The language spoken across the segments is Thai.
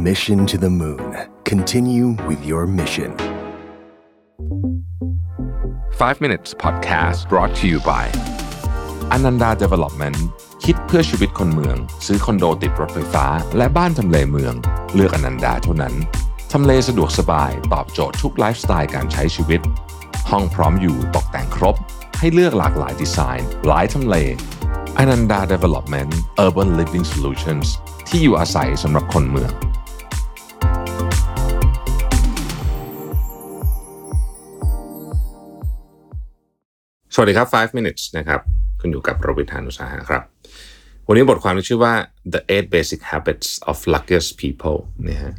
mission to the moon. Continue with your mission. 5 minutes podcast brought to you by Ananda Development. คิดเพื่อชีวิตคนเมืองซื้อคอนโดติดรถไฟฟ้าและบ้านทำเลเมืองเลือกอนันดาเท่านั้นทำเลสะดวกสบายตอบโจทย์ทุกไลฟ์สไตล์การใช้ชีวิตห้องพร้อมอยู่ตกแต่งครบให้เลือกหลากหลายดีไซน์หลายทำเลอนันดา Development Urban Living Solutions ที่อยู่อาศัยสำหรับคนเมืองสวัสดีครับ 5 minutes นะครับคุณอยู่กับโรบิน ธานุสาหะครับวันนี้บทความที่ชื่อว่า The 8 Basic Habits of Luckiest People เนี่ยฮะ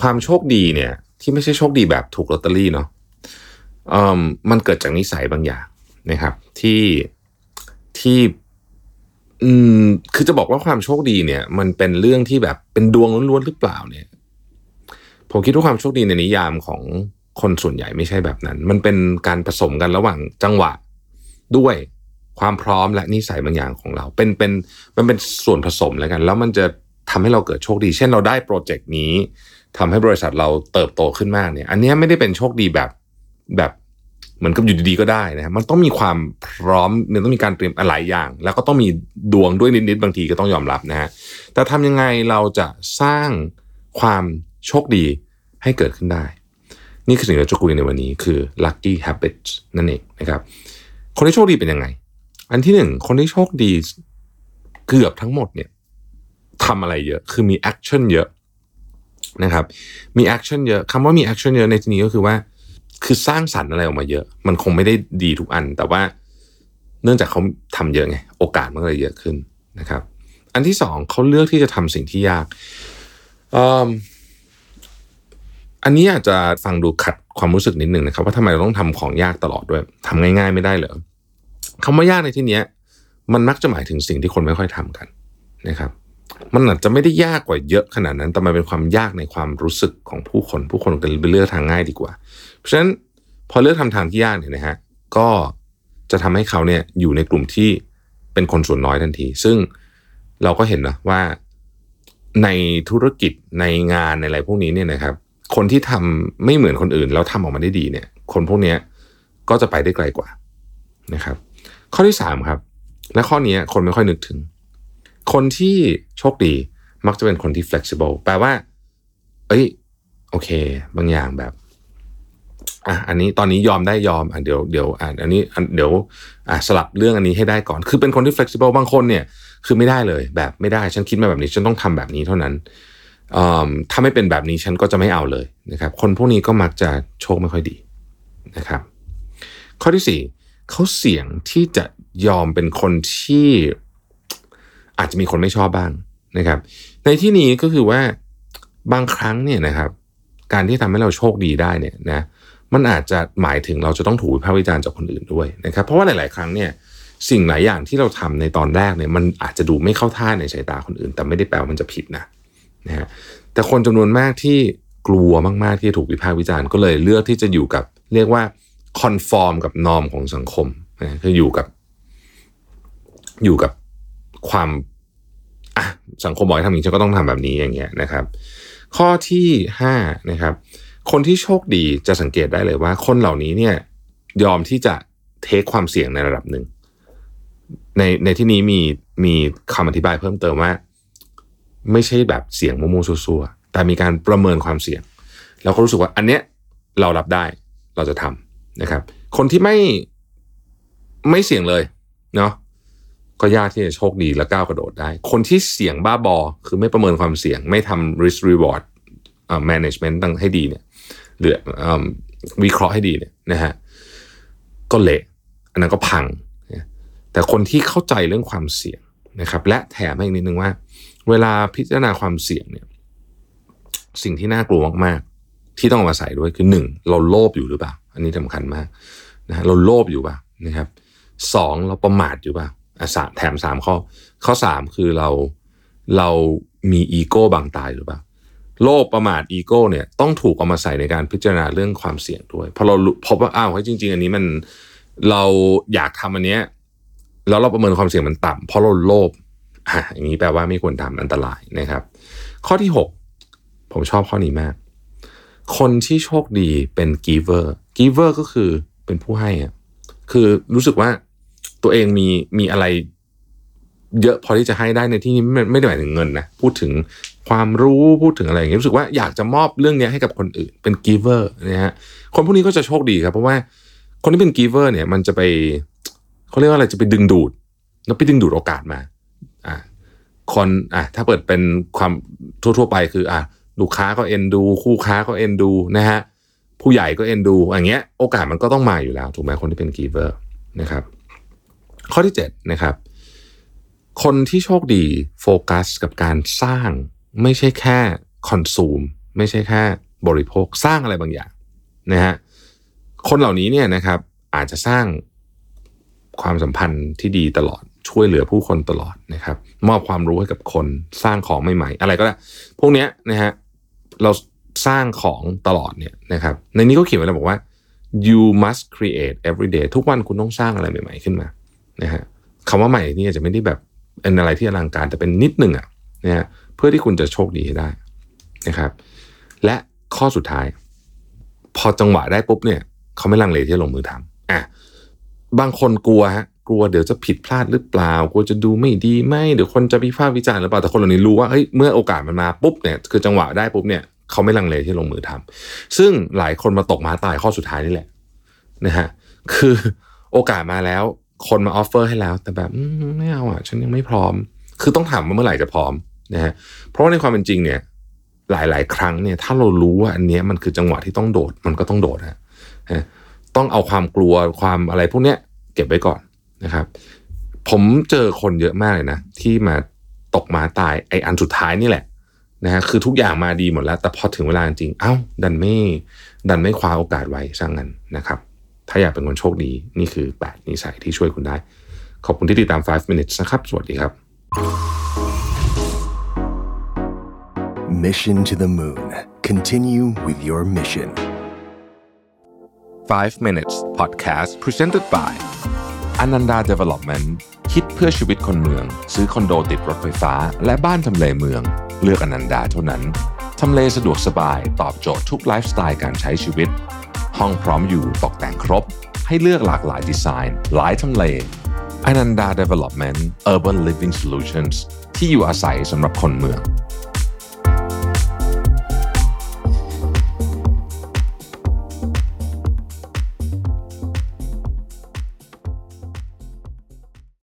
ความโชคดีเนี่ยที่ไม่ใช่โชคดีแบบถูกลอตเตอรี่เนาะมันเกิดจากนิสัยบางอย่างนะครับที่คือจะบอกว่าความโชคดีเนี่ยมันเป็นเรื่องที่แบบเป็นดวงล้วนๆหรือเปล่าเนี่ยผมคิดว่าความโชคดีในนิยามของคนส่วนใหญ่ไม่ใช่แบบนั้นมันเป็นการผสมกันระหว่างจังหวะด้วยความพร้อมและนิสัยบางอย่างของเรามันเป็นส่วนผสมแล้วกันแล้วมันจะทำให้เราเกิดโชคดีเช่นเราได้โปรเจกต์นี้ทำให้บริษัทเราเติบโตขึ้นมากเนี่ยอันนี้ไม่ได้เป็นโชคดีแบบเหมือนกับอยู่ดีๆก็ได้นะมันต้องมีความพร้อมมันต้องมีการเตรียมหลายอย่างแล้วก็ต้องมีดวงด้วยนิดๆบางทีก็ต้องยอมรับนะฮะแต่ทำยังไงเราจะสร้างความโชคดีให้เกิดขึ้นได้นี่คือสิ่งที่เราจะคุยในวันนี้คือ lucky habits นั่นเองนะครับคนที่โชคดีเป็นยังไงอันที่หนึ่งคนที่โชคดีเกือบทั้งหมดเนี่ยทำอะไรเยอะคือมีแอคชั่นเยอะนะครับมีแอคชั่นเยอะคำว่ามีแอคชั่นเยอะในที่นี้ก็คือว่าคือสร้างสรรค์อะไรออกมาเยอะมันคงไม่ได้ดีทุกอันแต่ว่าเนื่องจากเขาทำเยอะไงโอกาสมันก็เลยเยอะขึ้นนะครับอันที่สองเขาเลือกที่จะทำสิ่งที่ยากอันนี้อาจจะฟังดูขัดความรู้สึกนิดนึงนะครับว่าทำไมเราต้องทำของยากตลอดด้วยทำง่ายๆไม่ได้เหรอคำว่ายากในที่นี้มันมักจะหมายถึงสิ่งที่คนไม่ค่อยทำกันนะครับมันอาจจะไม่ได้ยากกว่าเยอะขนาดนั้นแต่มันเป็นความยากในความรู้สึกของผู้คนก็เลือกทางง่ายดีกว่าเพราะฉะนั้นพอเลือกทำทางที่ยากเนี่ยนะฮะก็จะทำให้เขาเนี่ยอยู่ในกลุ่มที่เป็นคนส่วนน้อยทันทีซึ่งเราก็เห็นนะว่าในธุรกิจในงานในอะไรพวกนี้เนี่ยนะครับคนที่ทำไม่เหมือนคนอื่นแล้วทำออกมาได้ดีเนี่ยคนพวกนี้ก็จะไปได้ไกลกว่านะครับข้อที่3ครับและข้อนี้คนไม่ค่อยนึกถึงคนที่โชคดีมักจะเป็นคนที่ flexible แปลว่าโอเคบางอย่างแบบอันนี้ตอนนี้ยอมได้ยอมเดี๋ยวอันนี้เดี๋ยวสลับเรื่องอันนี้ให้ได้ก่อนคือเป็นคนที่ flexible บางคนเนี่ยคือไม่ได้เลยแบบไม่ได้ฉันคิดมาแบบนี้ฉันต้องทำแบบนี้เท่านั้นถ้าไม่เป็นแบบนี้ฉันก็จะไม่เอาเลยนะครับคนพวกนี้ก็มักจะโชคไม่ค่อยดีนะครับข้อที่4เขาเสี่ยงที่จะยอมเป็นคนที่อาจจะมีคนไม่ชอบบ้างนะครับในที่นี้ก็คือว่าบางครั้งเนี่ยนะครับการที่ทำให้เราโชคดีได้เนี่ยนะมันอาจจะหมายถึงเราจะต้องถูกวิพากษ์วิจารณ์จากคนอื่นด้วยนะครับเพราะว่าหลายๆครั้งเนี่ยสิ่งหลายอย่างที่เราทำในตอนแรกเนี่ยมันอาจจะดูไม่เข้าท่าในสายตาคนอื่นแต่ไม่ได้แปลว่ามันจะผิดนะฮะแต่คนจำนวนมากที่กลัวมากๆที่จะถูกวิพากษ์วิจารณ์ก็เลยเลือกที่จะอยู่กับเรียกว่าคอนฟอร์มกับนอร์มของสังคมนะคืออยู่กับความสังคมบอกให้ทำอย่างนี้ฉันก็ต้องทำแบบนี้อย่างเงี้ยนะครับข้อที่5นะครับคนที่โชคดีจะสังเกตได้เลยว่าคนเหล่านี้เนี่ยยอมที่จะเทคความเสี่ยงในระดับหนึ่งในที่นี้มีคำอธิบายเพิ่มเติมว่าไม่ใช่แบบเสี่ยงมั่วๆซั่วๆแต่มีการประเมินความเสี่ยงแล้วก็รู้สึกว่าอันเนี้ยเรารับได้เราจะทำนะครับคนที่ไม่เสี่ยงเลยเนาะก็ยากที่จะโชคดีและก้าวกระโดดได้คนที่เสี่ยงบ้าบอคือไม่ประเมินความเสี่ยงไม่ทำ risk reward management ตั้งให้ดีเนี่ยหรือวิเคราะห์ให้ดีเนี่ยนะฮะก็เละอันนั้นก็พังแต่คนที่เข้าใจเรื่องความเสี่ยงนะครับและแถมให้อีกนิดนึงว่าเวลาพิจารณาความเสี่ยงเนี่ยสิ่งที่น่ากลัวมากๆที่ต้องมาใส่ด้วยคือ1เราโลภอยู่หรือเปล่าอันนี้สำคัญมากนะเราโลภอยู่ป่ะนะครับ2เราประมาทอยู่ป่ะ3แถม3ข้อ3คือเรามีอีโก้บังตาอยู่ป่ะโลภประมาทอีโก้เนี่ยต้องถูกเอามาใส่ในการพิจารณาเรื่องความเสี่ยงด้วยเพราะเราพบว่าจริงๆอันนี้มันเราอยากทำอันเนี้ยแล้วเราประเมินความเสี่ยงมันต่ำเพราะเราโลภอย่างนี้แปลว่าไม่ควรทำอันตรายนะครับข้อที่6 ผมชอบข้อนี้มากคนที่โชคดีเป็น giver ก็คือเป็นผู้ให้อ่ะคือรู้สึกว่าตัวเองมีอะไรเยอะพอที่จะให้ได้ในที่นี้ไม่ได้หมายถึงเงินนะพูดถึงความรู้พูดถึงอะไรอย่างเงี้ยรู้สึกว่าอยากจะมอบเรื่องนี้ให้กับคนอื่นเป็น giver นะฮะคนพวกนี้ก็จะโชคดีครับเพราะว่าคนที่เป็น giver เนี่ยมันจะไปเขาเรียกว่าอะไรจะไปดึงดูดแล้วไปดึงดูดโอกาสมาคนถ้าเปิดเป็นความทั่วๆไปคือลูกค้าก็เอ็นดูคู่ค้าก็เอ็นดูนะฮะผู้ใหญ่ก็เอ็นดูอย่างเงี้ยโอกาสมันก็ต้องมาอยู่แล้วถูกไหมคนที่เป็น giver นะครับข้อที่7นะครับคนที่โชคดีโฟกัสกับการสร้างไม่ใช่แค่คอนซูมไม่ใช่แค่บริโภคสร้างอะไรบางอย่างนะฮะคนเหล่านี้เนี่ยนะครับอาจจะสร้างความสัมพันธ์ที่ดีตลอดช่วยเหลือผู้คนตลอดนะครับมอบความรู้ให้กับคนสร้างของใหม่ๆอะไรก็ได้พวกเนี้ยนะฮะเราสร้างของตลอดเนี่ยนะครับในนี้เขาเขียนไว้แล้วบอกว่า you must create every day ทุกวันคุณต้องสร้างอะไรใหม่ๆขึ้นมานะฮะคำว่าใหม่นี่อาจจะไม่ได้แบบเป็นอะไรที่อลังการแต่เป็นนิดนึงอ่ะนะฮะเพื่อที่คุณจะโชคดีให้ได้นะครับและข้อสุดท้ายพอจังหวะได้ปุ๊บเนี่ยเขาไม่ลังเลที่จะลงมือทำบางคนกลัวฮะกลัวเดี๋ยวจะผิดพลาดหรือเปล่ากลัวจะดูไม่ดีไหมเดี๋ยวคนจะวิพากษ์วิจารณ์หรือเปล่าแต่คนเหล่านี้รู้ว่าเฮ้ยเมื่อโอกาสมันมาปุ๊บเนี่ยคือจังหวะได้ปุ๊บเนี่ยเขาไม่ลังเลที่ลงมือทำซึ่งหลายคนมาตกม้าตายข้อสุดท้ายนี่แหละนะฮะคือโอกาสมาแล้วคนมาออฟเฟอร์ให้แล้วแต่แบบไม่เอาอ่ะฉันยังไม่พร้อมคือต้องถามว่าเมื่อไหร่จะพร้อมนะฮะเพราะว่าในความเป็นจริงเนี่ยหลายๆครั้งเนี่ยถ้าเรารู้ว่าอันนี้มันคือจังหวะที่ต้องโดดมันก็ต้องโดดฮะต้องเอาความกลัวความอะไรพวกเนี้ยเก็บไว้ก่อนนะครับผมเจอคนเยอะมากเลยนะที่มาตกมาตายไอ้อันสุดท้ายนี่แหละนะฮะคือทุกอย่างมาดีหมดแล้วแต่พอถึงเวลาจริงเอ้าดันไม่คว้าโอกาสไว้ซะงั้นนะครับถ้าอยากเป็นคนโชคดีนี่คือ8นิสัยที่ช่วยคุณได้ขอบคุณที่ติดตาม5 minutes นะครับสวัสดีครับ Mission to the Moon Continue with your mission 5 minutes podcast presented by Ananda Development คิดเพื่อชีวิตคนเมืองซื้อคอนโดติดรถไฟฟ้าและบ้านทำเลเมืองเลือก Ananda เท่านั้นทำเลสะดวกสบายตอบโจทย์ทุกไลฟ์สไตล์การใช้ชีวิตห้องพร้อมอยู่ตกแต่งครบให้เลือกหลากหลายดีไซน์หลายทำเล Ananda Development Urban Living Solutions ที่อยู่อาศัยสำหรับคนเมือง